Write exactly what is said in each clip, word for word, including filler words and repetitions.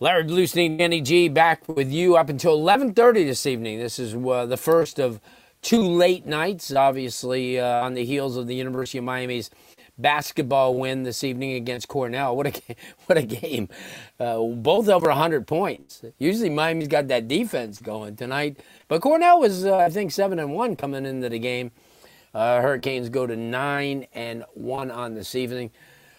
Larry Lucey, Danny G, back with you up until eleven thirty this evening. This is uh, the first of two late nights, obviously uh, on the heels of the University of Miami's basketball win this evening against Cornell. What a game. What a game. Uh, both over one hundred points. Usually Miami's got that defense going tonight. But Cornell was, uh, I think, seven and one coming into the game. Uh, Hurricanes go to nine and one on this evening.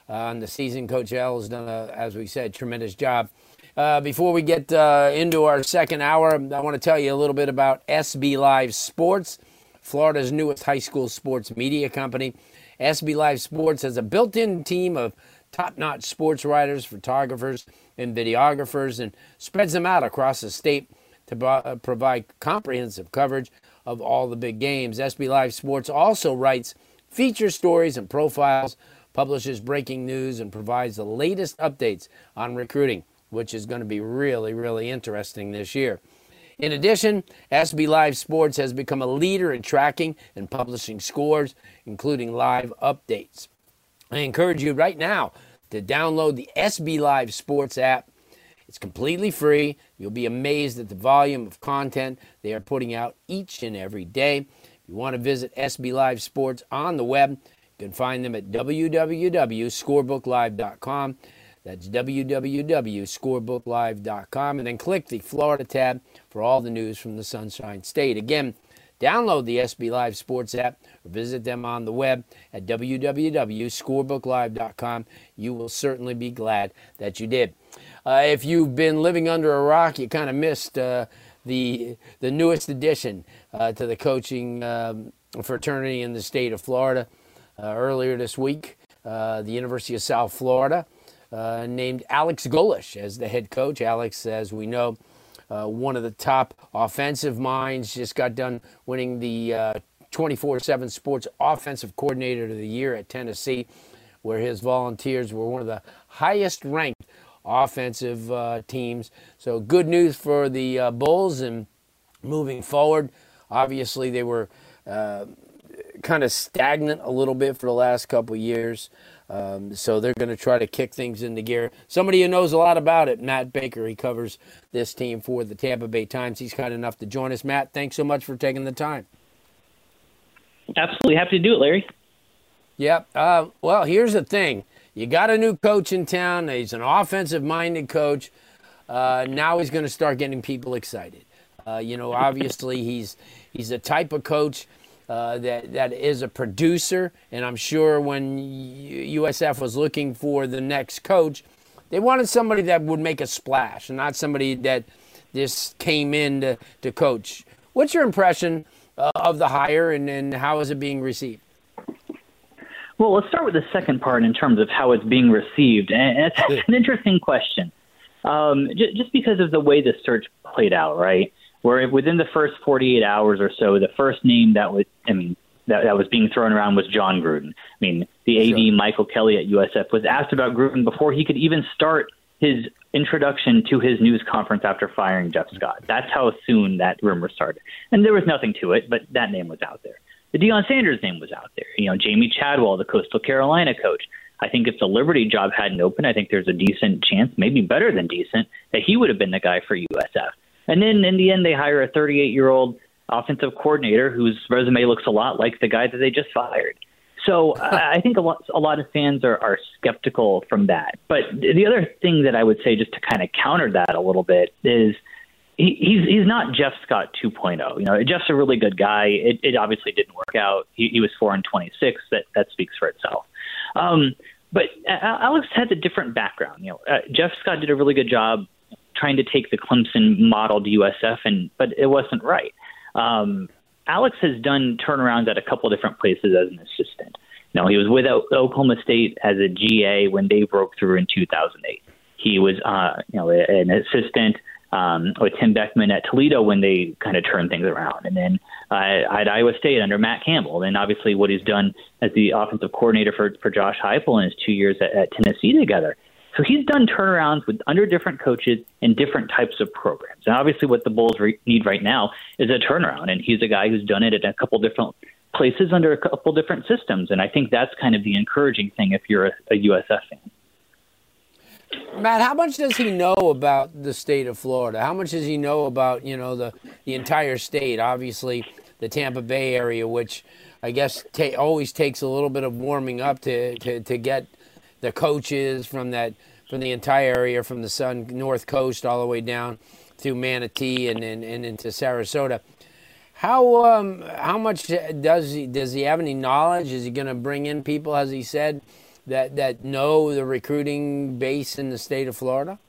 Uh, on the season, Coach L has done, a, as we said, tremendous job. Uh, before we get uh, into our second hour, I want to tell you a little bit about S B Live Sports, Florida's newest high school sports media company. S B Live Sports has a built-in team of top-notch sports writers, photographers, and videographers, and spreads them out across the state to b- provide comprehensive coverage of all the big games. S B Live Sports also writes feature stories and profiles, publishes breaking news, and provides the latest updates on recruiting, which is going to be really, really interesting this year. In addition, S B Live Sports has become a leader in tracking and publishing scores, including live updates. I encourage you right now to download the S B Live Sports app. It's completely free. You'll be amazed at the volume of content they are putting out each and every day. If you want to visit S B Live Sports on the web, you can find them at w w w dot scorebook live dot com. That's w w w dot scorebook live dot com. And then click the Florida tab for all the news from the Sunshine State. Again, download the S B Live Sports app or visit them on the web at w w w dot scorebook live dot com. You will certainly be glad that you did. Uh, if you've been living under a rock, you kind of missed uh, the, the newest addition uh, to the coaching um, fraternity in the state of Florida. Uh, earlier this week, uh, the University of South Florida Uh, named Alex Golesh as the head coach. Alex, as we know, uh, one of the top offensive minds, just got done winning the uh, twenty-four seven Sports Offensive Coordinator of the Year at Tennessee, where his Volunteers were one of the highest-ranked offensive uh, teams. So good news for the uh, Bulls and moving forward. Obviously, they were uh, kind of stagnant a little bit for the last couple of years. Um, so they're going to try to kick things into gear. Somebody who knows a lot about it, Matt Baker. He covers this team for the Tampa Bay Times. He's kind enough to join us. Matt, thanks so much for taking the time. Absolutely. Happy to do it, Larry. Yeah. Uh, well, here's the thing. You got a new coach in town. He's an offensive-minded coach. Uh, now he's going to start getting people excited. Uh, you know, obviously he's he's the type of coach Uh, that that is a producer, and I'm sure when U S F was looking for the next coach, they wanted somebody that would make a splash and not somebody that just came in to, to coach. What's your impression uh, of the hire, and, and how is it being received? Well, let's start with the second part in terms of how it's being received, and it's an interesting question um, j- just because of the way the search played out, right? Where within the first forty-eight hours or so, the first name that was, I mean, that, that was being thrown around was John Gruden. I mean, the A D sure. Michael Kelly at U S F was asked about Gruden before he could even start his introduction to his news conference after firing Jeff Scott. That's how soon that rumor started. And there was nothing to it, but that name was out there. The Deion Sanders name was out there. You know, Jamey Chadwell, the Coastal Carolina coach. I think if the Liberty job hadn't opened, I think there's a decent chance, maybe better than decent, that he would have been the guy for U S F. And then in the end, they hire a thirty-eight-year-old offensive coordinator whose resume looks a lot like the guy that they just fired. So I think a lot, a lot of fans are, are skeptical from that. But the other thing that I would say, just to kind of counter that a little bit, is he, he's he's not Jeff Scott two point oh. You know, Jeff's a really good guy. It, it obviously didn't work out. He, he was four and twenty-six. That that speaks for itself. Um, but Alex has a different background. You know, uh, Jeff Scott did a really good job trying to take the Clemson model to U S F, and but it wasn't right. Um, Alex has done turnarounds at a couple of different places as an assistant. You know, he was with o- Oklahoma State as a G A when they broke through in two thousand eight. He was, uh, you know, an assistant um, with Tim Beckman at Toledo when they kind of turned things around, and then uh, at Iowa State under Matt Campbell. And obviously, what he's done as the offensive coordinator for for Josh Heupel in his two years at, at Tennessee together. So he's done turnarounds with under different coaches and different types of programs. And obviously what the Bulls re- need right now is a turnaround. And he's a guy who's done it at a couple different places under a couple different systems. And I think that's kind of the encouraging thing if you're a, a U S F fan. Matt, how much does he know about the state of Florida? How much does he know about, you know, the, the entire state? Obviously the Tampa Bay area, which I guess ta- always takes a little bit of warming up to, to, to get – the coaches from that, from the entire area, from the Sun North Coast all the way down through Manatee and and, and into Sarasota. How um how much does he does he have any knowledge? Is he going to bring in people, as he said, that that know the recruiting base in the state of Florida?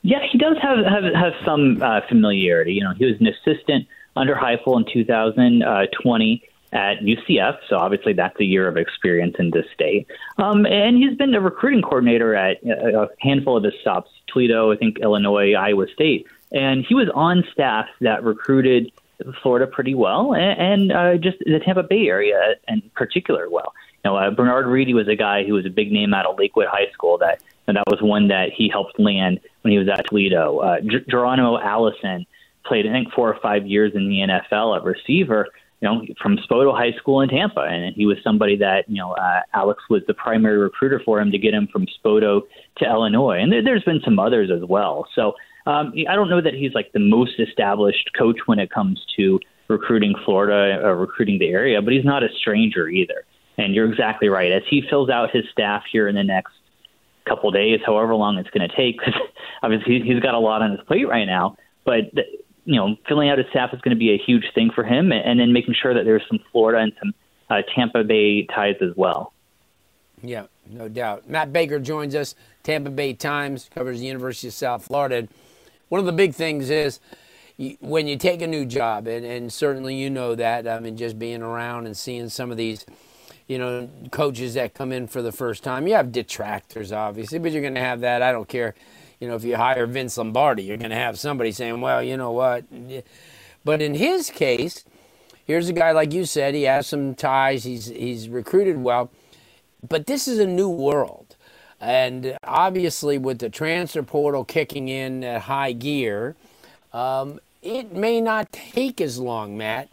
Yeah, he does have have, have some uh, familiarity. You know, he was an assistant under Heupel in two thousand twenty. At U C F, so obviously that's a year of experience in this state. Um, and he's been a recruiting coordinator at a handful of his stops, Toledo, I think Illinois, Iowa State. And he was on staff that recruited Florida pretty well, and, and uh, just the Tampa Bay area in particular well. You know, uh, Bernard Reedy was a guy who was a big name out of Lakewood High School, that, and that was one that he helped land when he was at Toledo. Uh, Ger- Geronimo Allison played, I think, four or five years in the N F L at receiver, you know, from Spoto High School in Tampa. And he was somebody that, you know, uh, Alex was the primary recruiter for him to get him from Spoto to Illinois. And there, there's been some others as well. So um, I don't know that he's like the most established coach when it comes to recruiting Florida or recruiting the area, but he's not a stranger either. And you're exactly right. As he fills out his staff here in the next couple of days, however long it's going to take, because obviously he's got a lot on his plate right now, but the, you know, filling out his staff is going to be a huge thing for him, and then making sure that there's some Florida and some uh, Tampa Bay ties as well. Yeah, no doubt. Matt Baker joins us, Tampa Bay Times, covers the University of South Florida. One of the big things is you, when you take a new job, and, and certainly you know that, I mean, just being around and seeing some of these, you know, coaches that come in for the first time, you have detractors, obviously, but you're going to have that. I don't care. You know, if you hire Vince Lombardi, you're going to have somebody saying, well, you know what? But in his case, here's a guy, like you said, he has some ties. He's he's recruited well. But this is a new world. And obviously with the transfer portal kicking in at high gear, um, it may not take as long, Matt,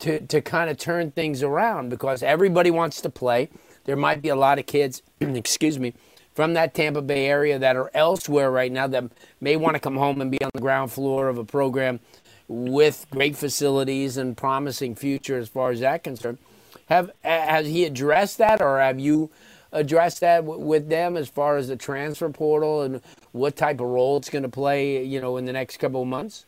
to, to kind of turn things around because everybody wants to play. There might be a lot of kids, excuse me, from that Tampa Bay area that are elsewhere right now that may want to come home and be on the ground floor of a program with great facilities and promising future as far as that's concerned. Have has he addressed that, or have you addressed that w- with them as far as the transfer portal and what type of role it's going to play, you know, in the next couple of months?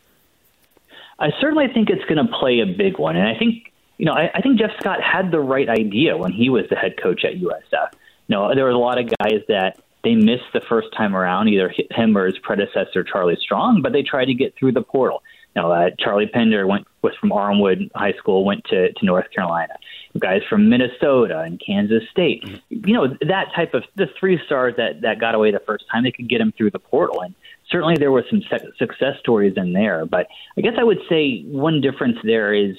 I certainly think it's going to play a big one. And I think, you know, I, I think Jeff Scott had the right idea when he was the head coach at U S F. No, there were a lot of guys that they missed the first time around, either him or his predecessor, Charlie Strong, but they tried to get through the portal. Now, uh, Charlie Pender went was from Armwood High School, went to, to North Carolina. Guys from Minnesota and Kansas State, you know, that type of the three stars that, that got away the first time, they could get them through the portal. And certainly there were some success stories in there. But I guess I would say one difference there is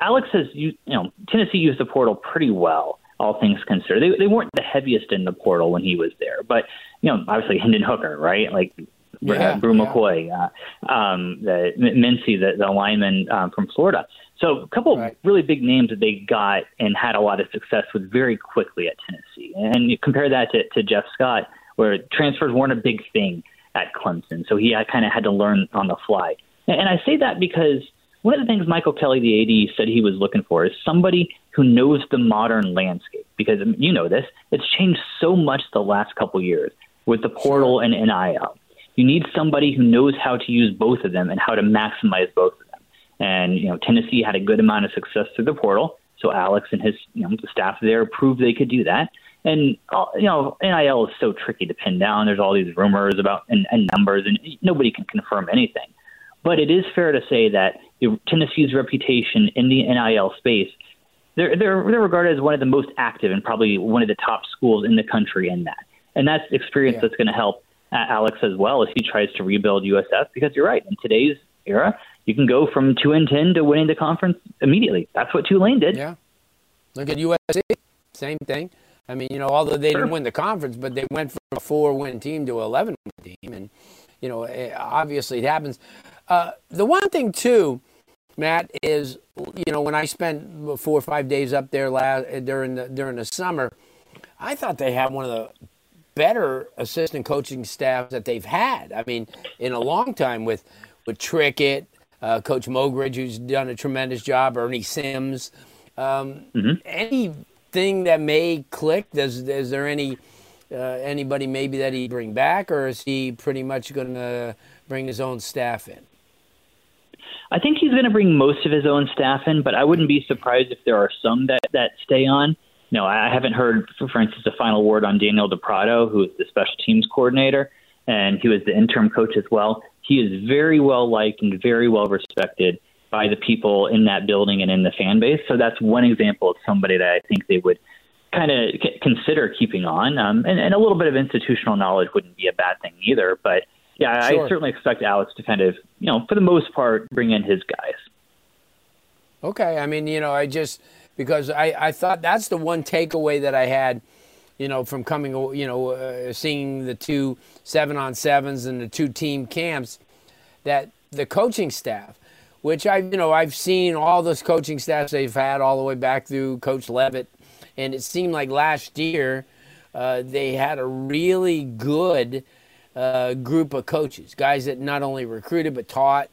Alex has, you know, Tennessee used the portal pretty well. All things considered, they they weren't the heaviest in the portal when he was there, but you know, obviously Hendon Hooker, right? Like yeah, uh, Brew yeah. McCoy, uh, um, the Mincy, the, the lineman um, from Florida. So a couple right. of really big names that they got and had a lot of success with very quickly at Tennessee. And you compare that to, to Jeff Scott, where transfers weren't a big thing at Clemson, so he kind of had to learn on the fly. And, and I say that because one of the things Michael Kelly, the A D, said he was looking for is somebody who knows the modern landscape, because you know this, it's changed so much the last couple years with the portal and N I L. You need somebody who knows how to use both of them and how to maximize both of them. And, you know, Tennessee had a good amount of success through the portal. So Alex and his you know, staff there proved they could do that. And, you know, N I L is so tricky to pin down. There's all these rumors about and, and numbers, and nobody can confirm anything. But it is fair to say that Tennessee's reputation in the N I L space, they're, they're, they're regarded as one of the most active and probably one of the top schools in the country in that. And that's experience yeah. that's going to help Alex as well as he tries to rebuild U S F, because you're right. In today's era, you can go from two and ten to winning the conference immediately. That's what Tulane did. Yeah. Look at U S C. Same thing. I mean, you know, although they sure. didn't win the conference, but they went from a four-win team to an eleven-win team. And, you know, it, obviously it happens. Uh, the one thing, too, Matt, is, you know, when I spent four or five days up there last, during the during the summer, I thought they had one of the better assistant coaching staffs that they've had. I mean, in a long time with, with Trickett, uh, Coach Mogridge, who's done a tremendous job, Ernie Sims. Um, mm-hmm. Anything that may click, does, is there any uh, anybody maybe that he'd bring back, or is he pretty much going to bring his own staff in? I think he's going to bring most of his own staff in, but I wouldn't be surprised if there are some that, that stay on. No, I haven't heard, for instance, a final word on Daniel DiPrato, who is the special teams coordinator, and he was the interim coach as well. He is very well liked and very well respected by the people in that building and in the fan base. So that's one example of somebody that I think they would kind of c- consider keeping on. Um, and, and a little bit of institutional knowledge wouldn't be a bad thing either. But, yeah, sure. I certainly expect Alex to kind of, you know, for the most part, bring in his guys. Okay. I mean, you know, I just – because I, I thought that's the one takeaway that I had, you know, from coming, you know, uh, seeing the two seven-on-sevens and the two team camps, that the coaching staff, which I, you know, I've seen all those coaching staffs they've had all the way back through Coach Leavitt, and it seemed like last year uh, they had a really good uh, group of coaches, guys that not only recruited but taught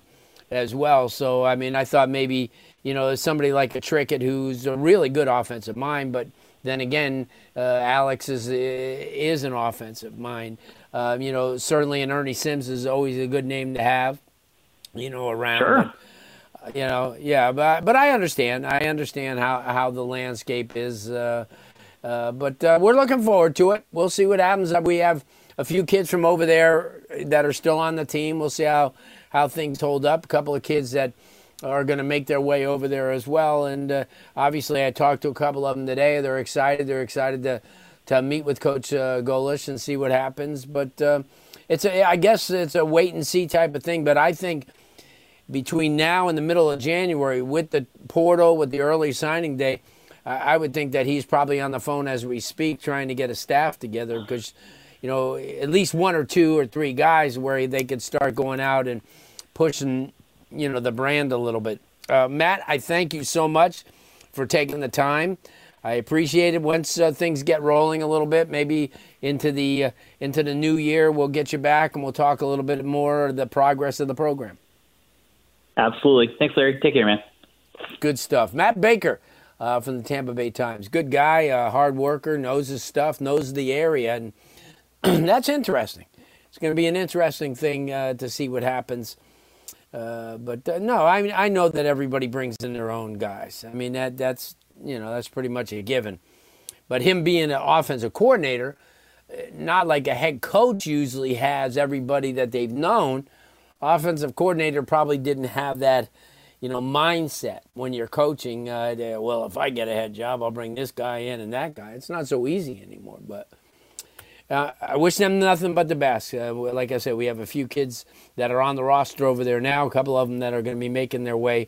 as well. So, I mean, I thought maybe – you know, somebody like a Trickett who's a really good offensive mind, but then again, uh, Alex is is an offensive mind. Um, you know, certainly an Ernie Sims is always a good name to have, you know, around. Sure. But, you know, yeah, but but I understand. I understand how, how the landscape is. Uh, uh, but uh, we're looking forward to it. We'll see what happens. We have a few kids from over there that are still on the team. We'll see how, how things hold up. A couple of kids that are going to make their way over there as well. And uh, obviously I talked to a couple of them today. They're excited. They're excited to, to meet with Coach uh, Golesh and see what happens. But uh, it's a, I guess it's a wait-and-see type of thing. But I think between now and the middle of January, with the portal, with the early signing day, uh, I would think that he's probably on the phone as we speak trying to get a staff together, because, you know, at least one or two or three guys where they could start going out and pushing – you know, the brand a little bit. Uh, Matt, I thank you so much for taking the time. I appreciate it. Once uh, things get rolling a little bit, maybe into the uh, into the new year, we'll get you back and we'll talk a little bit more of the progress of the program. Absolutely. Thanks, Larry. Take care, man. Good stuff. Matt Baker uh, from the Tampa Bay Times. Good guy, uh, hard worker, knows his stuff, knows the area, and that's interesting. It's going to be an interesting thing uh, to see what happens. Uh, but uh, no, I mean, I know that everybody brings in their own guys. I mean, that that's, you know, that's pretty much a given. But him being an offensive coordinator, not like a head coach usually has everybody that they've known. Offensive coordinator probably didn't have that, you know, mindset when you're coaching. Uh, they, well, if I get a head job, I'll bring this guy in and that guy. It's not so easy anymore, but... Uh, I wish them nothing but the best. Uh, like I said, we have a few kids that are on the roster over there now, a couple of them that are going to be making their way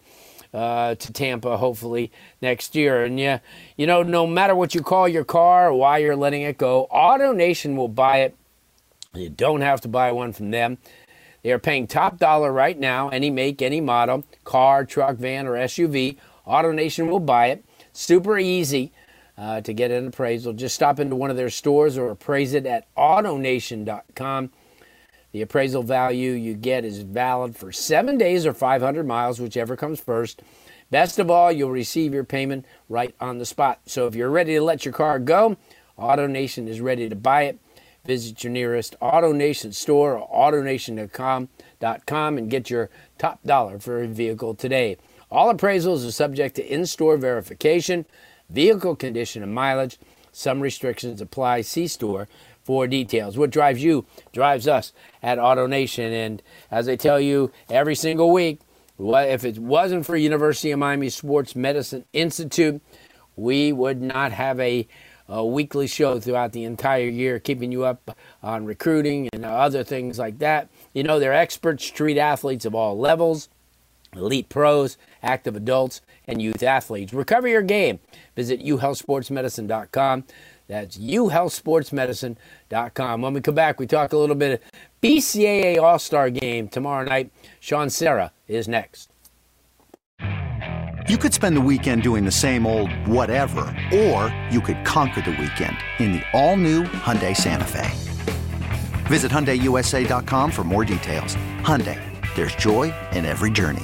uh, to Tampa hopefully next year. And, yeah, you know, no matter what you call your car or why you're letting it go, AutoNation will buy it. You don't have to buy one from them. They are paying top dollar right now, any make, any model, car, truck, van, or S U V. AutoNation will buy it. Super easy. Uh, to get an appraisal, just stop into one of their stores or appraise it at auto nation dot com. The appraisal value you get is valid for seven days or five hundred miles, whichever comes first. That's the ball. You'll receive your payment right on the spot. So if you're ready to let your car go, AutoNation is ready to buy it. Visit your nearest AutoNation store or auto nation dot com and get your top dollar for a vehicle today. All appraisals are subject to in-store verification, vehicle condition, and mileage. Some restrictions apply. See store for details. What drives you drives us at AutoNation. And as I tell you every single week, if it wasn't for University of Miami Sports Medicine Institute, we would not have a a weekly show throughout the entire year, keeping you up on recruiting and other things like that. You know, they're experts, treat athletes of all levels, elite pros, active adults, and youth athletes. Recover your game. Visit u health sports medicine dot com. That's u health sports medicine dot com. When we come back, we talk a little bit of B C A A All-Star Game tomorrow night. Sean Serra is next. You could spend the weekend doing the same old whatever, or you could conquer the weekend in the all-new Hyundai Santa Fe. Visit Hyundai U S A dot com for more details. Hyundai, there's joy in every journey.